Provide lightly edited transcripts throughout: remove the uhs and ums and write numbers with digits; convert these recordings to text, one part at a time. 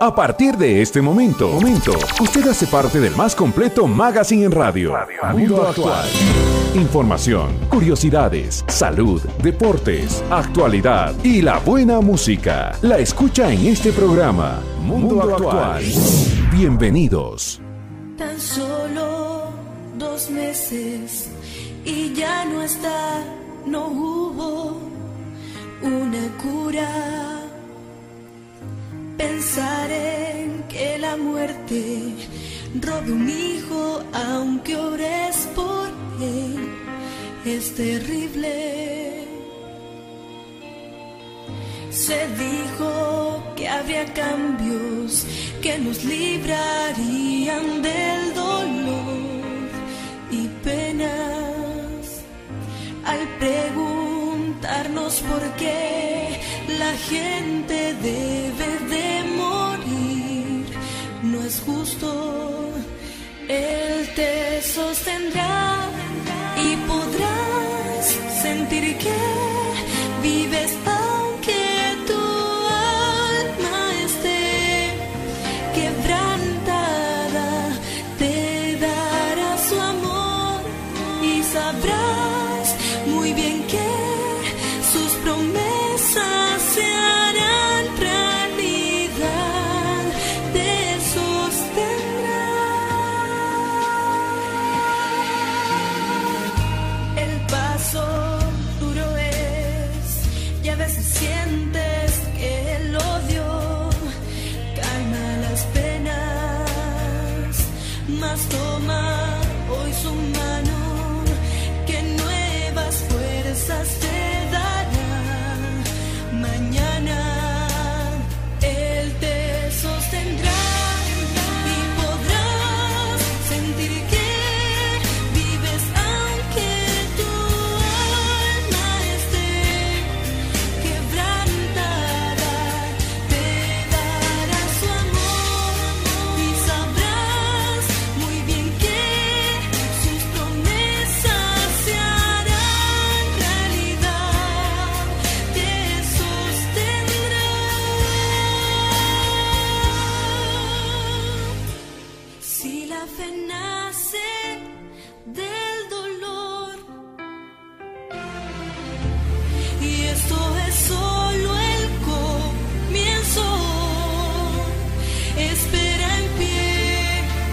A partir de este momento, usted hace parte del más completo magazine en radio Mundo Actual. Información, curiosidades, salud, deportes, actualidad y la buena música. La escucha en este programa, Mundo Actual. Bienvenidos. Tan solo 2 meses y ya no está, no hubo una cura. Pensar en que la muerte robe un hijo, aunque ores por él, es terrible. Se dijo que habría cambios que nos librarían del dolor y penas. Al preguntarnos por qué la gente debe de morir, no es justo. Él te sostendrá y podrás sentir que vives aunque tu alma esté quebrantada. Te dará su amor y sabrás muy bien que sus promesas se harán realidad, te sostendrá. El paso duro es, y a veces sientes que el odio calma las penas, mas toma hoy su mano, que nuevas fuerzas te dará. Mañana Él te sostendrá y podrás sentir que vives aunque tu alma esté quebrantada. Te dará su amor y sabrás muy bien que sus promesas se harán realidad. Si la fe nace del dolor, y esto es solo el comienzo, espera en pie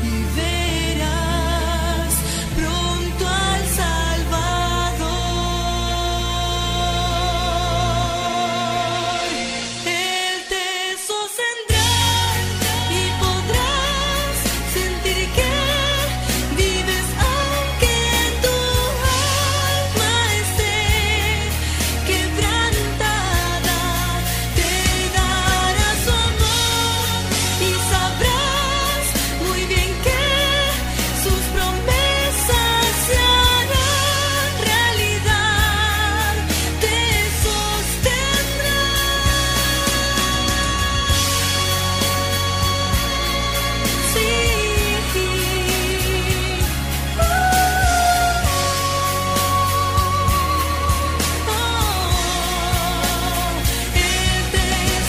y verás pronto al Salvador. Él te sostendrá y podrás sentir que vives aunque tu alma esté quebrantada. Te dará su amor y sabrás muy bien que sus promesas se harán realidad. Te sostendrá. Él te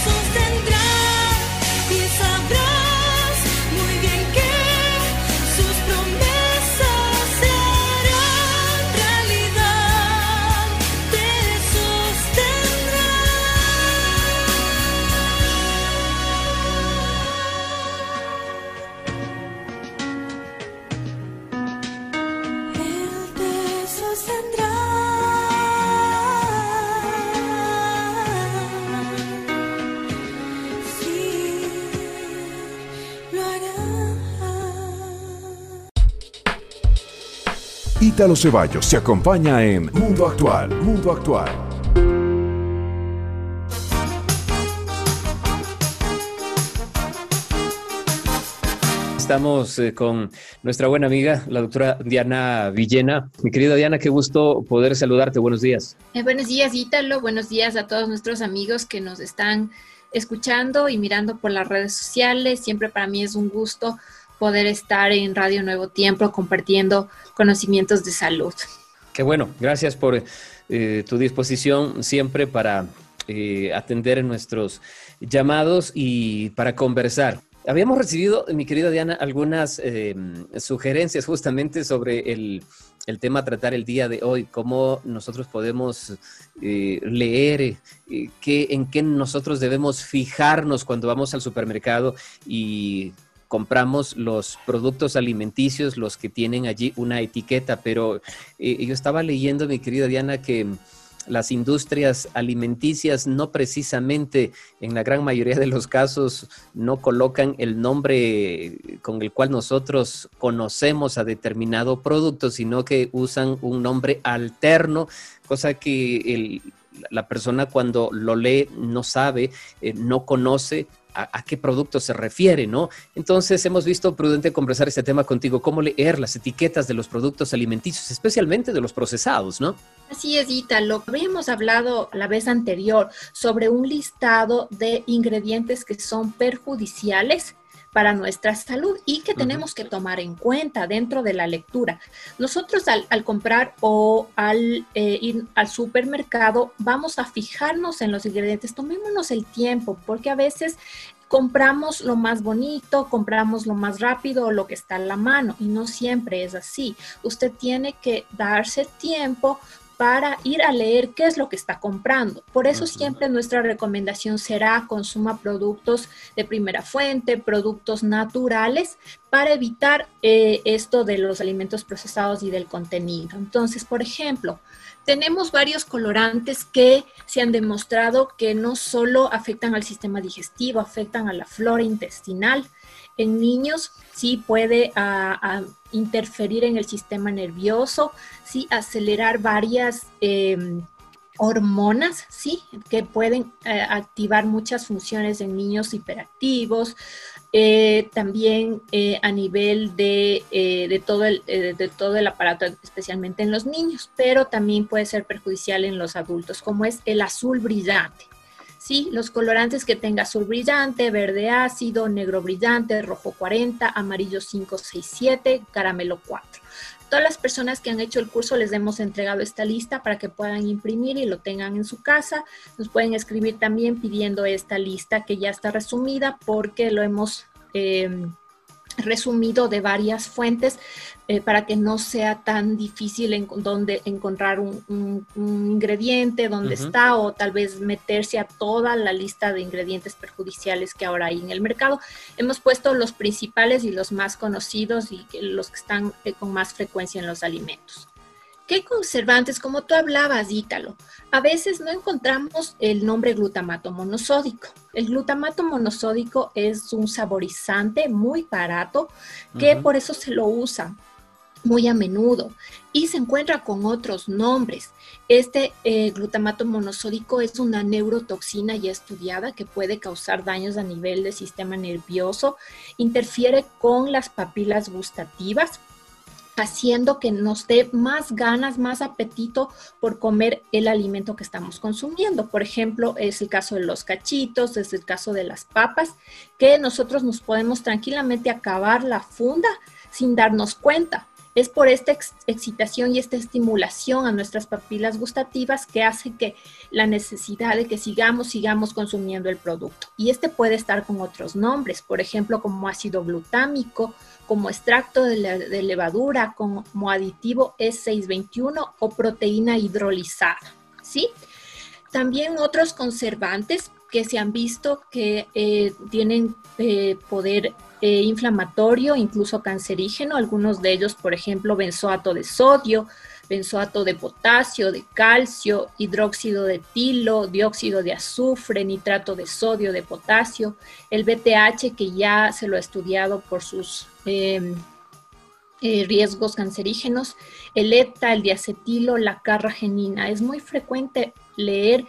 sostendrá y sabrás muy bien que sus promesas se harán realidad. Te sostendrá. Él te sostendrá. Sí, lo hará. Ítalo Ceballos se acompaña en Mundo Actual. Estamos con nuestra buena amiga, la doctora Diana Villena. Mi querida Diana, qué gusto poder saludarte. Buenos días. Buenos días, Ítalo. Buenos días a todos nuestros amigos que nos están escuchando y mirando por las redes sociales. Siempre para mí es un gusto poder estar en Radio Nuevo Tiempo compartiendo conocimientos de salud. Qué bueno. Gracias por tu disposición siempre para atender nuestros llamados y para conversar. Habíamos recibido, mi querida Diana, algunas sugerencias justamente sobre el tema a tratar el día de hoy, cómo nosotros podemos leer, en qué nosotros debemos fijarnos cuando vamos al supermercado y compramos los productos alimenticios, los que tienen allí una etiqueta. Pero yo estaba leyendo, mi querida Diana, que las industrias alimenticias no precisamente, en la gran mayoría de los casos, no colocan el nombre con el cual nosotros conocemos a determinado producto, sino que usan un nombre alterno, cosa que la persona cuando lo lee no sabe, no conoce a qué producto se refiere, ¿no? Entonces hemos visto prudente conversar este tema contigo, cómo leer las etiquetas de los productos alimenticios, especialmente de los procesados, ¿no? Así es, Ítalo. Habíamos hablado la vez anterior sobre un listado de ingredientes que son perjudiciales para nuestra salud y que tenemos que tomar en cuenta dentro de la lectura. Nosotros al comprar o al ir al supermercado vamos a fijarnos en los ingredientes. Tomémonos el tiempo, porque a veces compramos lo más bonito, compramos lo más rápido, lo que está en la mano, y no siempre es así. Usted tiene que darse tiempo para ir a leer qué es lo que está comprando. Por eso siempre nuestra recomendación será consuma productos de primera fuente, productos naturales, para evitar esto de los alimentos procesados y del contenido. Entonces, por ejemplo, tenemos varios colorantes que se han demostrado que no solo afectan al sistema digestivo, afectan a la flora intestinal. En niños sí puede interferir en el sistema nervioso, sí acelerar varias hormonas, sí, que pueden activar muchas funciones en niños hiperactivos, también a nivel de todo el aparato, especialmente en los niños, pero también puede ser perjudicial en los adultos, como es el azul brillante. Sí, los colorantes que tenga azul brillante, verde ácido, negro brillante, rojo 40, amarillo 5, 6, 7, caramelo 4. Todas las personas que han hecho el curso les hemos entregado esta lista para que puedan imprimir y lo tengan en su casa. Nos pueden escribir también pidiendo esta lista que ya está resumida, porque lo hemos resumido de varias fuentes para que no sea tan difícil encontrar un ingrediente, donde está, o tal vez meterse a toda la lista de ingredientes perjudiciales que ahora hay en el mercado. Hemos puesto los principales y los más conocidos y los que están con más frecuencia en los alimentos. ¿Qué conservantes? Como tú hablabas, Ítalo, a veces no encontramos el nombre glutamato monosódico. El glutamato monosódico es un saborizante muy barato que por eso se lo usa muy a menudo y se encuentra con otros nombres. Este glutamato monosódico es una neurotoxina ya estudiada que puede causar daños a nivel del sistema nervioso, interfiere con las papilas gustativas, haciendo que nos dé más ganas, más apetito por comer el alimento que estamos consumiendo. Por ejemplo, es el caso de los cachitos, es el caso de las papas, que nosotros nos podemos tranquilamente acabar la funda sin darnos cuenta. Es por esta excitación y esta estimulación a nuestras papilas gustativas que hace que la necesidad de que sigamos consumiendo el producto. Y este puede estar con otros nombres, por ejemplo, como ácido glutámico, como extracto de levadura, como aditivo E621 o proteína hidrolizada, ¿sí? También otros conservantes que se han visto que tienen poder inflamatorio, incluso cancerígeno. Algunos de ellos, por ejemplo, benzoato de sodio, benzoato de potasio, de calcio, hidróxido de etilo, dióxido de azufre, nitrato de sodio, de potasio, el BTH, que ya se lo ha estudiado por sus riesgos cancerígenos, el ETA, el diacetilo, la carragenina. Es muy frecuente leer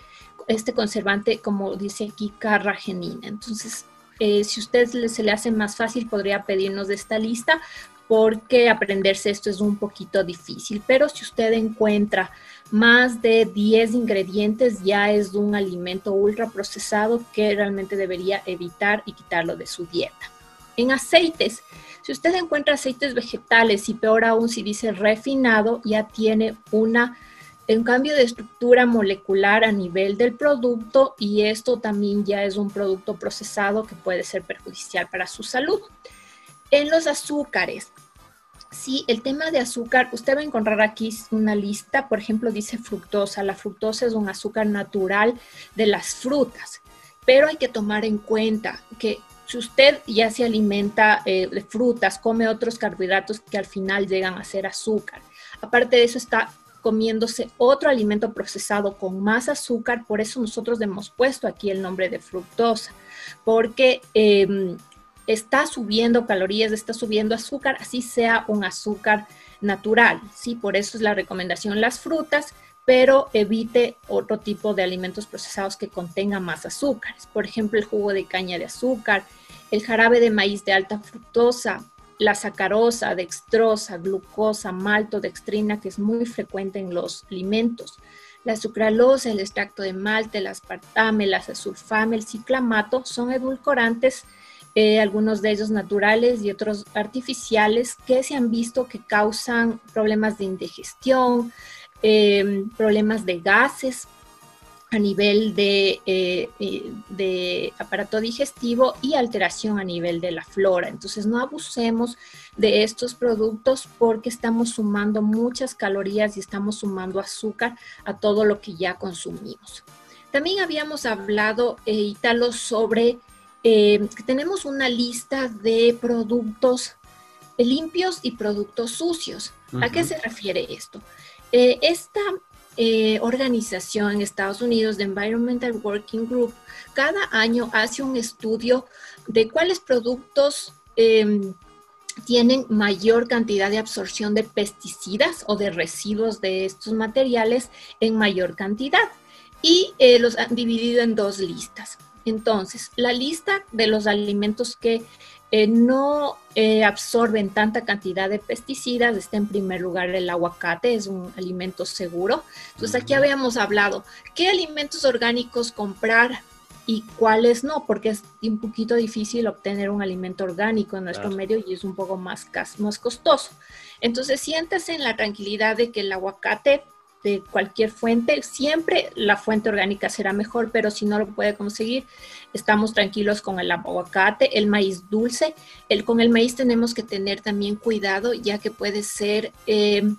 este conservante, como dice aquí, carragenina. Entonces, si a usted se le hace más fácil, podría pedirnos de esta lista, porque aprenderse esto es un poquito difícil. Pero si usted encuentra más de 10 ingredientes, ya es un alimento ultra procesado que realmente debería evitar y quitarlo de su dieta. En aceites, si usted encuentra aceites vegetales y peor aún si dice refinado, ya tiene una un cambio de estructura molecular a nivel del producto, y esto también ya es un producto procesado que puede ser perjudicial para su salud. En los azúcares, sí, el tema de azúcar, usted va a encontrar aquí una lista, por ejemplo, dice fructosa. La fructosa es un azúcar natural de las frutas, pero hay que tomar en cuenta que si usted ya se alimenta de frutas, come otros carbohidratos que al final llegan a ser azúcar. Aparte de eso está comiéndose otro alimento procesado con más azúcar, por eso nosotros hemos puesto aquí el nombre de fructosa, porque está subiendo calorías, está subiendo azúcar, así sea un azúcar natural, ¿sí? Por eso es la recomendación las frutas, pero evite otro tipo de alimentos procesados que contengan más azúcares. Por ejemplo, el jugo de caña de azúcar, el jarabe de maíz de alta fructosa, la sacarosa, dextrosa, glucosa, maltodextrina, que es muy frecuente en los alimentos, la sucralosa, el extracto de malte, el aspartame, el acesulfame, el ciclamato, son edulcorantes, algunos de ellos naturales y otros artificiales, que se han visto que causan problemas de indigestión, problemas de gases a nivel de aparato digestivo y alteración a nivel de la flora. Entonces no abusemos de estos productos porque estamos sumando muchas calorías y estamos sumando azúcar a todo lo que ya consumimos. También habíamos hablado, Ítalo, sobre que tenemos una lista de productos limpios y productos sucios. ¿A qué se refiere esto? Esta organización en Estados Unidos, de Environmental Working Group, cada año hace un estudio de cuáles productos tienen mayor cantidad de absorción de pesticidas o de residuos de estos materiales en mayor cantidad, y los han dividido en dos listas. Entonces, la lista de los alimentos que no absorben tanta cantidad de pesticidas está en primer lugar el aguacate, es un alimento seguro. Entonces, aquí habíamos hablado qué alimentos orgánicos comprar y cuáles no, porque es un poquito difícil obtener un alimento orgánico en nuestro medio y es un poco más costoso. Entonces, siéntase en la tranquilidad de que el aguacate de cualquier fuente, siempre la fuente orgánica será mejor, pero si no lo puede conseguir, estamos tranquilos con el aguacate, el maíz dulce. Con el maíz tenemos que tener también cuidado, ya que puede ser de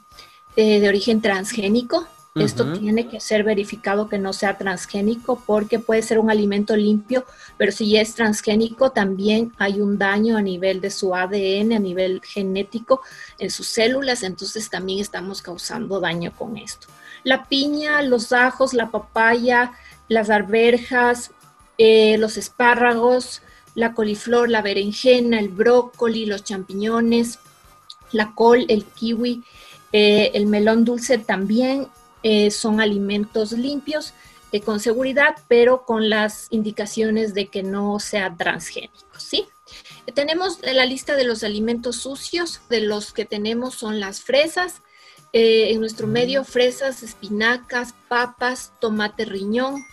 origen transgénico. Esto tiene que ser verificado que no sea transgénico, porque puede ser un alimento limpio, pero si ya es transgénico también hay un daño a nivel de su ADN, a nivel genético en sus células, entonces también estamos causando daño con esto. La piña, los ajos, la papaya, las arvejas, los espárragos, la coliflor, la berenjena, el brócoli, los champiñones, la col, el kiwi, el melón dulce también. Son alimentos limpios con seguridad, pero con las indicaciones de que no sea transgénico, ¿sí? Tenemos la lista de los alimentos sucios, de los que tenemos son las fresas, en nuestro medio fresas, espinacas, papas, tomate riñón,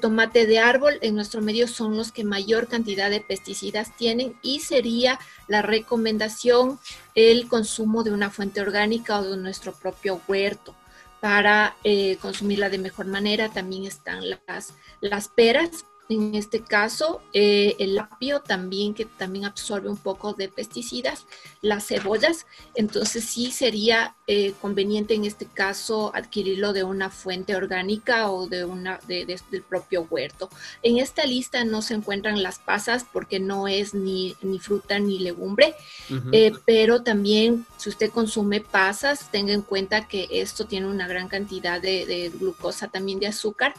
tomate de árbol, en nuestro medio son los que mayor cantidad de pesticidas tienen, y sería la recomendación el consumo de una fuente orgánica o de nuestro propio huerto. Para consumirla de mejor manera también están las peras, en este caso el apio también, que también absorbe un poco de pesticidas, las cebollas, entonces sí sería conveniente en este caso adquirirlo de una fuente orgánica o del propio huerto. En esta lista no se encuentran las pasas porque no es ni fruta ni legumbre, pero también si usted consume pasas, tenga en cuenta que esto tiene una gran cantidad de glucosa, también de azúcar,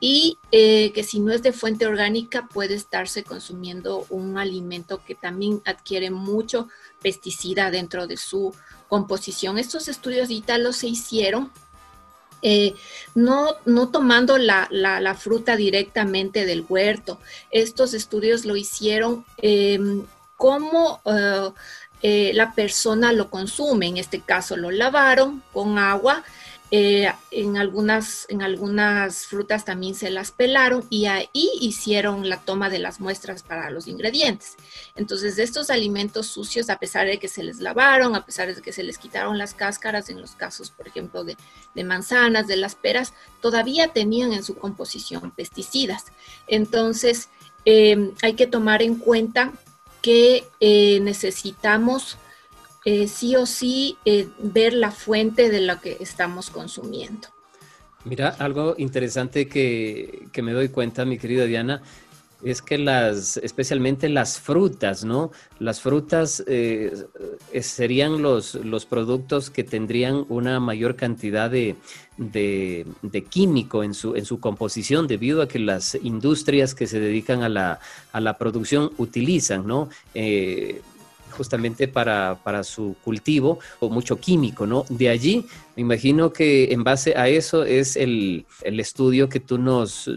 y que si no es de fuente orgánica puede estarse consumiendo un alimento que también adquiere mucho pesticida dentro de su composición. Estos estudios, Ítalo, se hicieron no tomando la fruta directamente del huerto. Estos estudios lo hicieron como la persona lo consume. En este caso lo lavaron con agua, En algunas frutas también se las pelaron y ahí hicieron la toma de las muestras para los ingredientes. Entonces, estos alimentos sucios, a pesar de que se les lavaron, a pesar de que se les quitaron las cáscaras, en los casos, por ejemplo, de manzanas, de las peras, todavía tenían en su composición pesticidas. Entonces, hay que tomar en cuenta que necesitamos sí o sí ver la fuente de lo que estamos consumiendo. Mira, algo interesante que me doy cuenta, mi querida Diana, es que especialmente las frutas, ¿no? Las frutas serían los productos que tendrían una mayor cantidad de químico en su composición, debido a que las industrias que se dedican a la producción utilizan, ¿no? Justamente para su cultivo, o mucho químico, ¿no? De allí, me imagino que en base a eso es el estudio que tú nos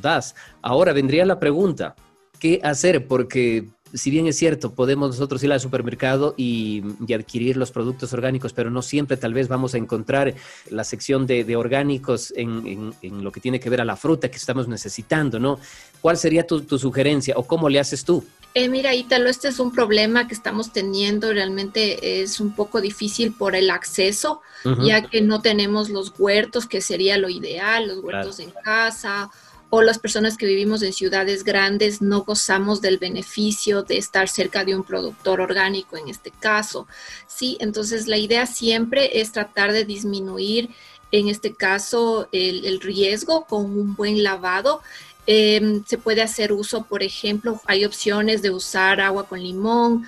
das. Ahora vendría la pregunta, ¿qué hacer? Porque si bien es cierto, podemos nosotros ir al supermercado y adquirir los productos orgánicos, pero no siempre tal vez vamos a encontrar la sección de orgánicos en lo que tiene que ver a la fruta que estamos necesitando, ¿no? ¿Cuál sería tu sugerencia o cómo le haces tú? Mira, Ítalo, este es un problema que estamos teniendo. Realmente es un poco difícil por el acceso, ya que no tenemos los huertos, que sería lo ideal, los huertos en casa, o las personas que vivimos en ciudades grandes no gozamos del beneficio de estar cerca de un productor orgánico en este caso. Sí, entonces la idea siempre es tratar de disminuir, en este caso, el riesgo con un buen lavado. Se puede hacer uso, por ejemplo, hay opciones de usar agua con limón,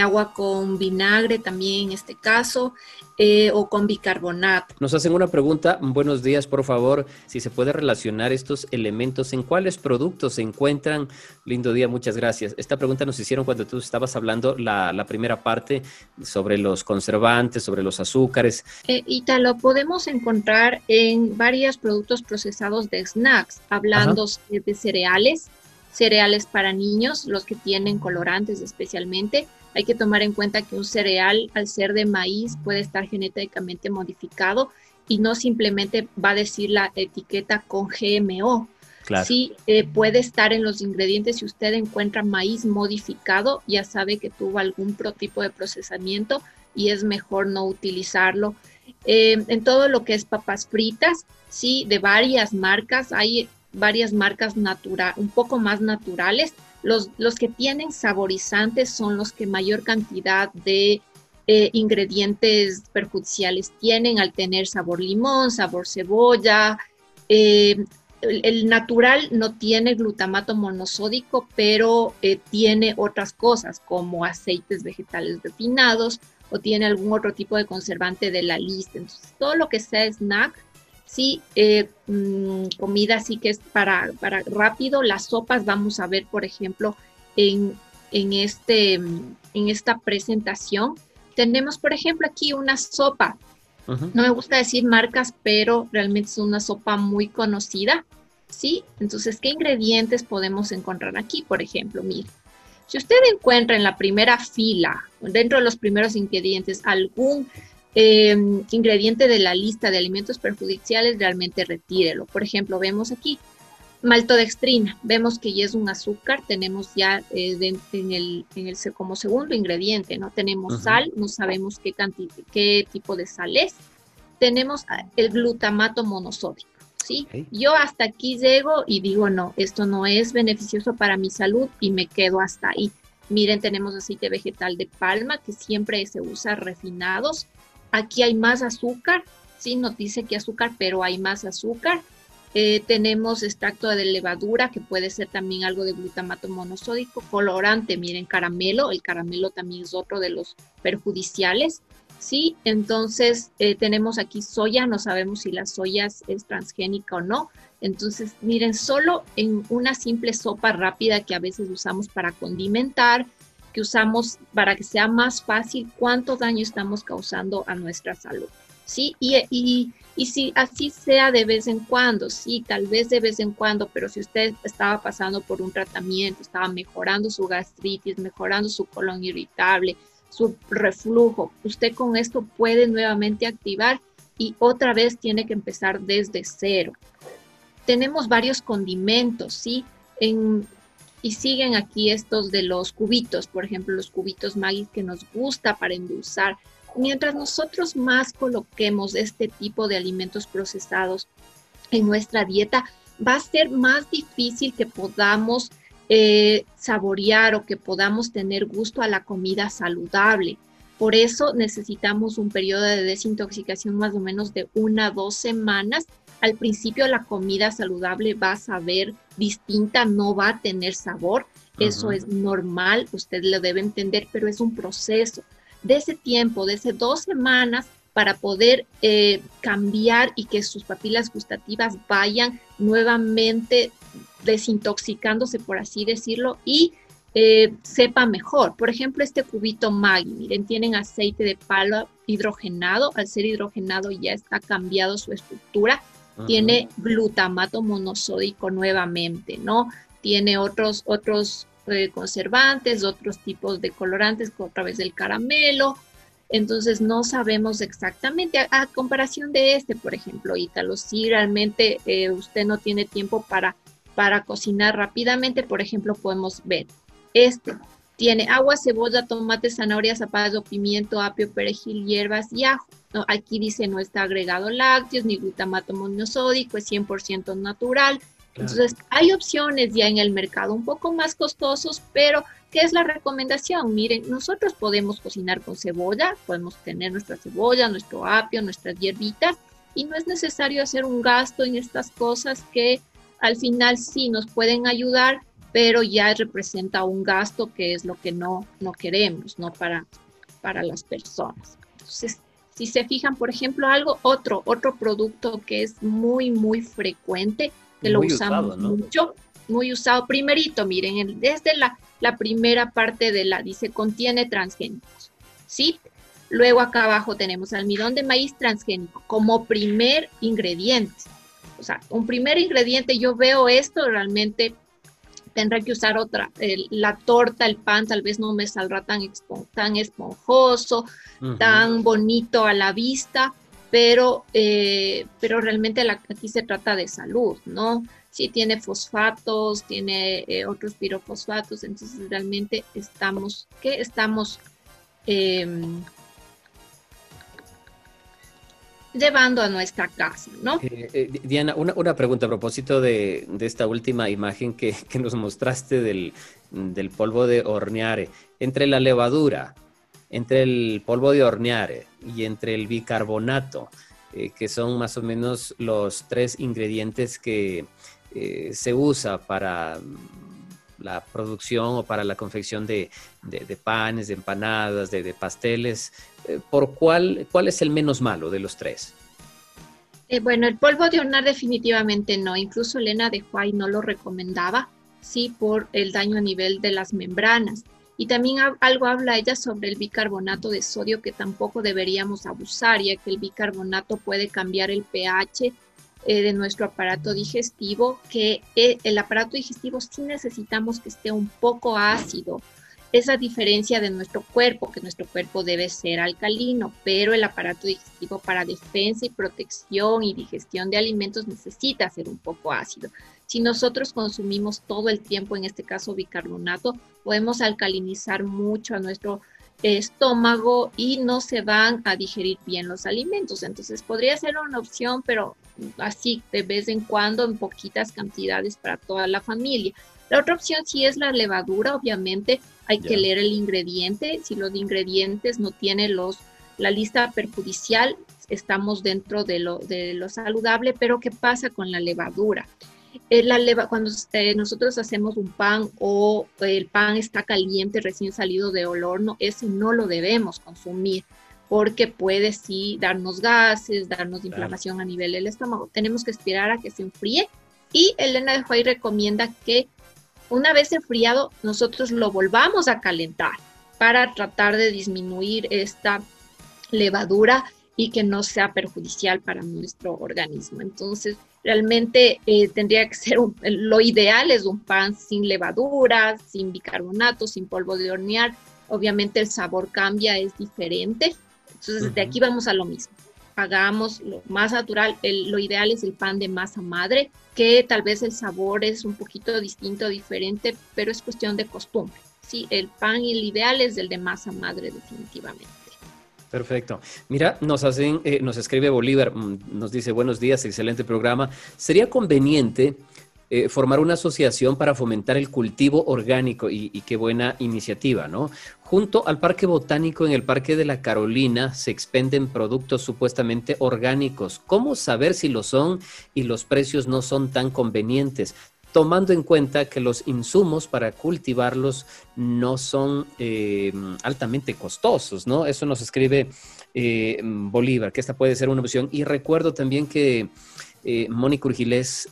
agua con vinagre también en este caso, o con bicarbonato. Nos hacen una pregunta, buenos días, por favor, si se puede relacionar estos elementos, ¿en cuáles productos se encuentran? Lindo día, muchas gracias. Esta pregunta nos hicieron cuando tú estabas hablando la primera parte sobre los conservantes, sobre los azúcares. Ítalo, podemos encontrar en varios productos procesados de snacks, hablando de cereales para niños, los que tienen colorantes especialmente. Hay que tomar en cuenta que un cereal, al ser de maíz, puede estar genéticamente modificado y no simplemente va a decir la etiqueta con GMO. Claro. Sí, puede estar en los ingredientes. Si usted encuentra maíz modificado, ya sabe que tuvo algún tipo de procesamiento y es mejor no utilizarlo. En todo lo que es papas fritas, sí, de varias marcas, hay varias marcas un poco más naturales. Los que tienen saborizantes son los que mayor cantidad de ingredientes perjudiciales tienen, al tener sabor limón, sabor cebolla. El natural no tiene glutamato monosódico, pero tiene otras cosas como aceites vegetales refinados o tiene algún otro tipo de conservante de la lista. Entonces, todo lo que sea snack, sí, comida sí que es para rápido. Las sopas vamos a ver, por ejemplo, en esta presentación. Tenemos, por ejemplo, aquí una sopa. No me gusta decir marcas, pero realmente es una sopa muy conocida, ¿sí? Entonces, ¿qué ingredientes podemos encontrar aquí? Por ejemplo, mira, si usted encuentra en la primera fila, dentro de los primeros ingredientes, algún ingrediente de la lista de alimentos perjudiciales, realmente retírelo. Por ejemplo, vemos aquí maltodextrina, vemos que ya es un azúcar, tenemos ya en el como segundo ingrediente, ¿no? Tenemos sal, no sabemos qué tipo de sal es. Tenemos el glutamato monosódico, ¿sí? Okay. Yo hasta aquí llego y digo, no, esto no es beneficioso para mi salud y me quedo hasta ahí. Miren, tenemos aceite vegetal de palma, que siempre se usa refinados. Aquí hay más azúcar, sí, no dice que azúcar, pero hay más azúcar. Tenemos extracto de levadura, que puede ser también algo de glutamato monosódico. Colorante, miren, caramelo. El caramelo también es otro de los perjudiciales, sí. Entonces, tenemos aquí soya, no sabemos si la soya es transgénica o no. Entonces, miren, solo en una simple sopa rápida que a veces usamos para condimentar, que usamos para que sea más fácil, cuánto daño estamos causando a nuestra salud, ¿sí? Y si así sea de vez en cuando, sí, tal vez de vez en cuando, pero si usted estaba pasando por un tratamiento, estaba mejorando su gastritis, mejorando su colon irritable, su reflujo, usted con esto puede nuevamente activar y otra vez tiene que empezar desde cero. Tenemos varios condimentos, ¿sí? Y siguen aquí estos de los cubitos, por ejemplo, los cubitos Maggi que nos gusta para endulzar. Mientras nosotros más coloquemos este tipo de alimentos procesados en nuestra dieta, va a ser más difícil que podamos saborear o que podamos tener gusto a la comida saludable. Por eso necesitamos un periodo de desintoxicación más o menos de 1 a 2 semanas. Al principio la comida saludable va a saber distinta, no va a tener sabor. Eso es normal, usted lo debe entender, pero es un proceso. De ese tiempo, de esas 2 semanas, para poder cambiar y que sus papilas gustativas vayan nuevamente desintoxicándose, por así decirlo, y sepa mejor. Por ejemplo, este cubito Maggi, miren, tienen aceite de palma hidrogenado. Al ser hidrogenado ya está cambiado su estructura. Ajá. Tiene glutamato monosódico nuevamente, ¿no? Tiene otros conservantes, otros tipos de colorantes, otra vez el caramelo. Entonces no sabemos exactamente, a comparación de este, por ejemplo, Ítalo, si realmente usted no tiene tiempo para cocinar rápidamente, por ejemplo, podemos ver. Este tiene agua, cebolla, tomate, zanahoria, zapallo, pimiento, apio, perejil, hierbas y ajo. No, aquí dice no está agregado lácteos ni glutamato monosódico, es 100% natural. Claro. Entonces hay opciones ya en el mercado un poco más costosos, pero ¿qué es la recomendación? Miren, nosotros podemos cocinar con cebolla, podemos tener nuestra cebolla, nuestro apio, nuestras hierbitas y no es necesario hacer un gasto en estas cosas que al final sí nos pueden ayudar, pero ya representa un gasto que es lo que no queremos, ¿no? Para las personas. Entonces, si se fijan, por ejemplo, otro producto que es muy, muy frecuente, que lo usamos mucho, muy usado. Primerito, miren, desde la primera parte dice, contiene transgénicos, ¿sí? Luego acá abajo tenemos almidón de maíz transgénico como primer ingrediente. O sea, un primer ingrediente, yo veo esto realmente. Tendré que usar la torta, el pan, tal vez no me saldrá tan esponjoso, tan bonito a la vista, pero realmente aquí se trata de salud, ¿no? Sí tiene fosfatos, tiene otros pirofosfatos, entonces realmente estamos llevando a nuestra casa, ¿no? Diana, una pregunta a propósito de esta última imagen que nos mostraste del polvo de hornear. Entre la levadura, entre el polvo de hornear y entre el bicarbonato, que son más o menos los 3 ingredientes que se usa para la producción o para la confección de panes, de empanadas, de pasteles. ¿Cuál es el menos malo de los 3? Bueno, el polvo de hornear definitivamente no. Incluso Elena de Huay no lo recomendaba, sí, por el daño a nivel de las membranas. Y también algo habla ella sobre el bicarbonato de sodio, que tampoco deberíamos abusar, ya que el bicarbonato puede cambiar el pH de nuestro aparato digestivo, que el aparato digestivo sí necesitamos que esté un poco ácido. Esa diferencia de nuestro cuerpo, que nuestro cuerpo debe ser alcalino, pero el aparato digestivo para defensa y protección y digestión de alimentos necesita ser un poco ácido. Si nosotros consumimos todo el tiempo, en este caso bicarbonato, podemos alcalinizar mucho a nuestro estómago y no se van a digerir bien los alimentos. Entonces podría ser una opción, pero así de vez en cuando, en poquitas cantidades para toda la familia. La otra opción sí es la levadura, obviamente hay que leer el ingrediente. Si los ingredientes no tienen la lista perjudicial, estamos dentro de lo saludable, pero ¿qué pasa con la levadura? Cuando nosotros hacemos un pan o el pan está caliente, recién salido del horno, ese no lo debemos consumir, porque puede sí darnos gases, darnos inflamación a nivel del estómago. Tenemos que esperar a que se enfríe y Elena de Huay recomienda que una vez enfriado nosotros lo volvamos a calentar para tratar de disminuir esta levadura y que no sea perjudicial para nuestro organismo. Entonces realmente tendría que ser lo ideal es un pan sin levadura, sin bicarbonato, sin polvo de hornear. Obviamente el sabor cambia, es diferente. Entonces, de aquí vamos a lo mismo. hagamos lo más natural. Lo ideal es el pan de masa madre, que tal vez el sabor es un poquito distinto, diferente, pero es cuestión de costumbre. Sí, el pan y el ideal es el de masa madre definitivamente. Perfecto. Mira, nos escribe Bolívar, nos dice: buenos días, excelente programa. ¿Sería conveniente formar una asociación para fomentar el cultivo orgánico? Y qué buena iniciativa, ¿no? Junto al Parque Botánico en el Parque de la Carolina se expenden productos supuestamente orgánicos. ¿Cómo saber si lo son y los precios no son tan convenientes, tomando en cuenta que los insumos para cultivarlos no son altamente costosos, ¿no? Eso nos escribe Bolívar, que esta puede ser una opción. Y recuerdo también que Mónica Urgilés,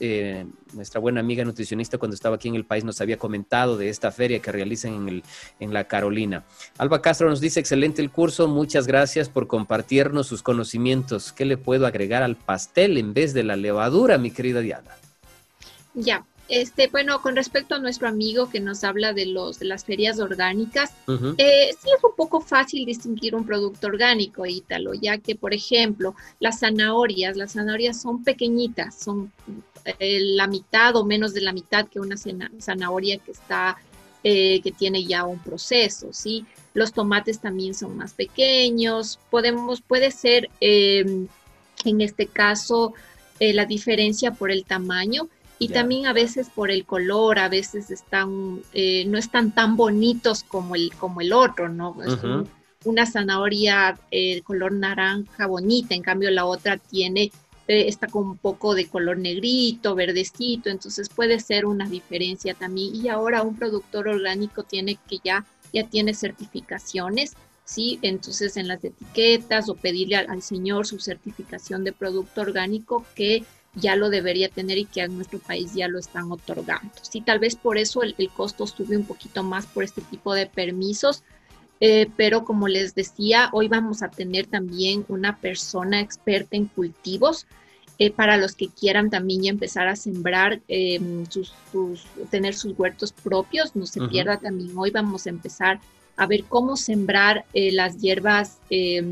nuestra buena amiga nutricionista, cuando estaba aquí en el país nos había comentado de esta feria que realizan en la Carolina. Alba Castro nos dice: excelente el curso, muchas gracias por compartirnos sus conocimientos. ¿Qué le puedo agregar al pastel en vez de la levadura, mi querida Diana? Ya. Bueno, con respecto a nuestro amigo que nos habla de las ferias orgánicas, uh-huh. Sí es un poco fácil distinguir un producto orgánico, Ítalo, ya que, por ejemplo, las zanahorias son pequeñitas, son la mitad o menos de la mitad que una zanahoria que tiene ya un proceso, ¿sí? Los tomates también son más pequeños. Puede ser, en este caso, la diferencia por el tamaño. Y también a veces por el color, a veces no están tan bonitos como el otro, ¿no? Uh-huh. Una zanahoria color naranja bonita, en cambio la otra está con un poco de color negrito, verdecito, entonces puede ser una diferencia también. Y ahora un productor orgánico ya tiene certificaciones, ¿sí? Entonces en las etiquetas, o pedirle al señor su certificación de producto orgánico, que ya lo debería tener y que en nuestro país ya lo están otorgando. Sí, tal vez por eso el costo sube un poquito más por este tipo de permisos, pero como les decía, hoy vamos a tener también una persona experta en cultivos para los que quieran también ya empezar a sembrar, tener sus huertos propios. No se [S2] Uh-huh. [S1] Pierda también, hoy vamos a empezar a ver cómo sembrar las hierbas que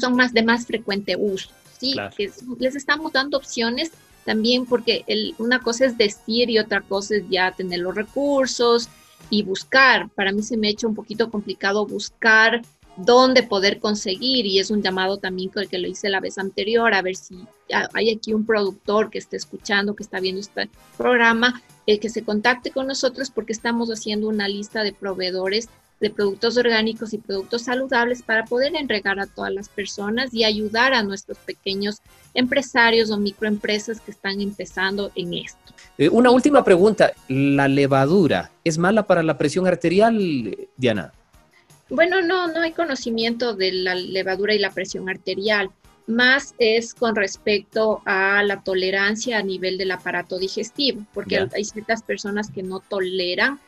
son de más frecuente uso. Sí, claro. Que les estamos dando opciones también, porque una cosa es decir y otra cosa es ya tener los recursos y buscar. Para mí se me ha hecho un poquito complicado buscar dónde poder conseguir, y es un llamado también que lo hice la vez anterior, a ver si hay aquí un productor que esté escuchando, que está viendo este programa, que se contacte con nosotros, porque estamos haciendo una lista de proveedores de productos orgánicos y productos saludables para poder entregar a todas las personas y ayudar a nuestros pequeños empresarios o microempresas que están empezando en esto. Una última pregunta. ¿La levadura es mala para la presión arterial, Diana? Bueno, no hay conocimiento de la levadura y la presión arterial. Más es con respecto a la tolerancia a nivel del aparato digestivo, porque hay ciertas personas que no toleran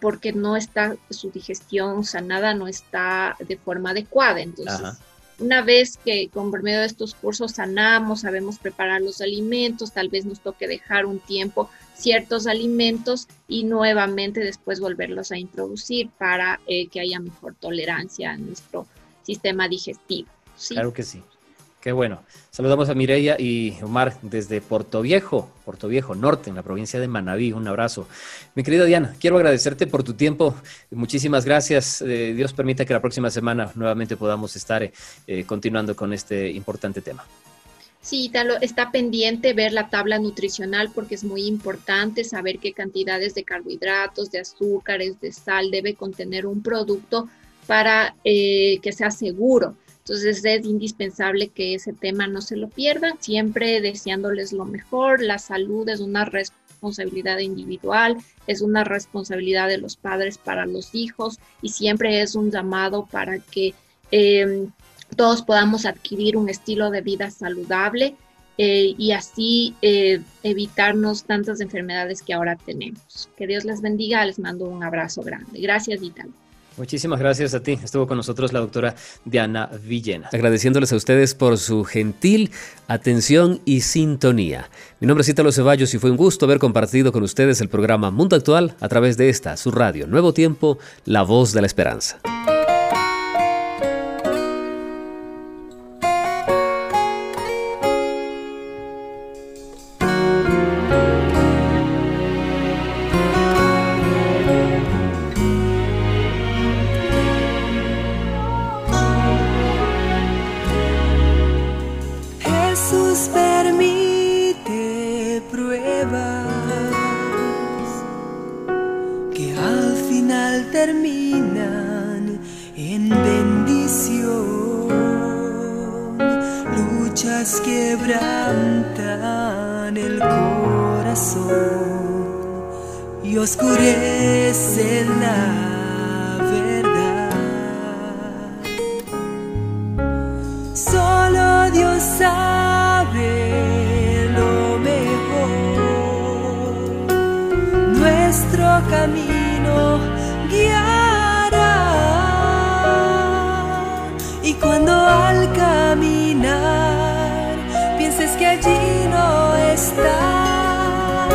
porque no está su digestión sanada, no está de forma adecuada. Entonces, Ajá. una vez que con medio de estos cursos sanamos, sabemos preparar los alimentos, tal vez nos toque dejar un tiempo ciertos alimentos y nuevamente después volverlos a introducir para que haya mejor tolerancia en nuestro sistema digestivo, ¿sí? Claro que sí. Qué bueno. Saludamos a Mireia y Omar desde Portoviejo Norte, en la provincia de Manabí. Un abrazo. Mi querida Diana, quiero agradecerte por tu tiempo. Muchísimas gracias. Dios permita que la próxima semana nuevamente podamos estar continuando con este importante tema. Sí, Ítalo, está pendiente ver la tabla nutricional, porque es muy importante saber qué cantidades de carbohidratos, de azúcares, de sal debe contener un producto para que sea seguro. Entonces es indispensable que ese tema no se lo pierdan, siempre deseándoles lo mejor. La salud es una responsabilidad individual, es una responsabilidad de los padres para los hijos, y siempre es un llamado para que todos podamos adquirir un estilo de vida saludable y así evitarnos tantas enfermedades que ahora tenemos. Que Dios les bendiga, les mando un abrazo grande. Gracias, Ítalo. Muchísimas gracias a ti. Estuvo con nosotros la doctora Diana Villena. Agradeciéndoles a ustedes por su gentil atención y sintonía. Mi nombre es Ítalo Ceballos y fue un gusto haber compartido con ustedes el programa Mundo Actual a través de esta, su radio Nuevo Tiempo, la voz de la esperanza. caminan en bendición, luchas quebrantan el corazón y oscurecen la verdad. Solo Dios sabe lo mejor, nuestro camino guiará, y cuando al caminar pienses que allí no está,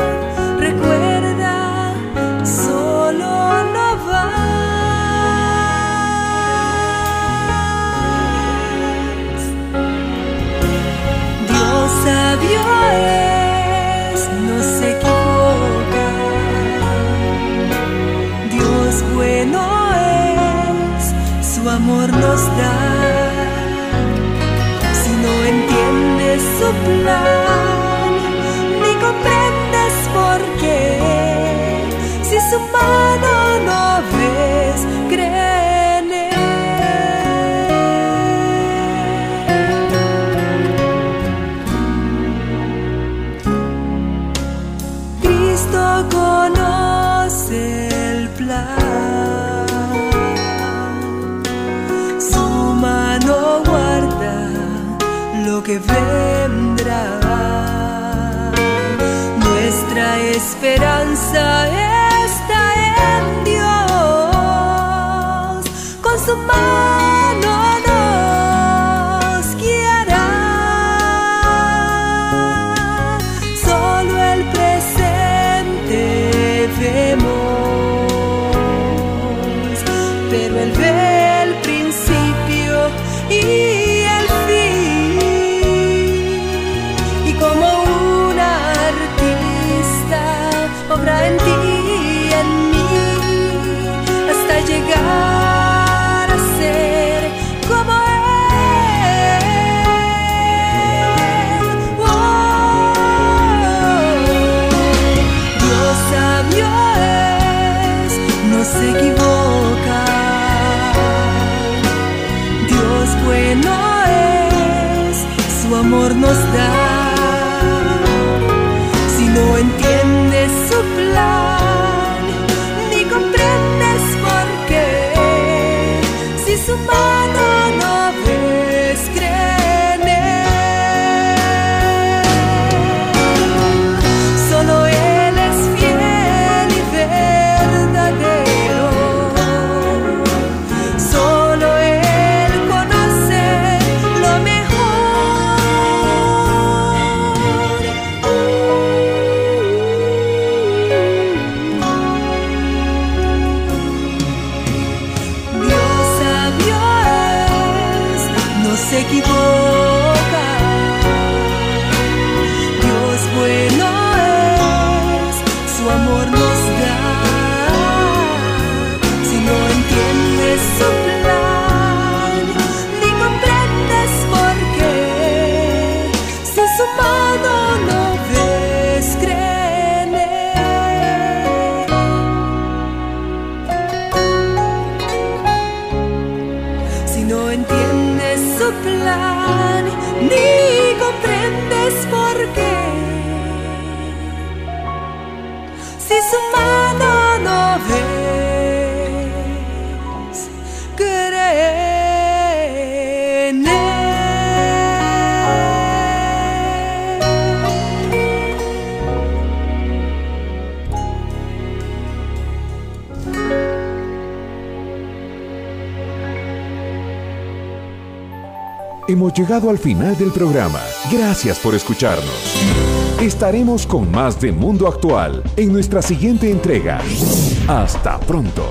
recuerda, solo no vas. Dios sabio es, no se equivoca. Dios bueno es, su amor nos da. Si no entiendes su plan, ni comprendes por qué, si su mano no ves, cree en él. Cristo conoce el plan, su mano guarda lo que vendrá. Nuestra esperanza está en Dios, con su mano nos guiará. Solo el presente vemos, pero Él ve el principio y el fin, y como obra en ti y en mí hasta llegar a ser como Él. Oh, Dios sabio es, no se equivoca. Dios bueno es, su amor nos da. Si no entiendes su plan, ni comprendes por qué, si su mano no ves, cree en él. Solo Él es fiel y verdadero, solo Él conoce lo mejor. Se equivoca. Dios bueno es, su amor nos da. Si no entiendes su plan, ni comprendes por qué, si su mano no ves, cree en él. Si no entiendes su plan, ni comprendes por qué, si su mano no ves, cree en él. Hemos llegado al final del programa. Gracias por escucharnos. Estaremos con más de Mundo Actual en nuestra siguiente entrega. Hasta pronto.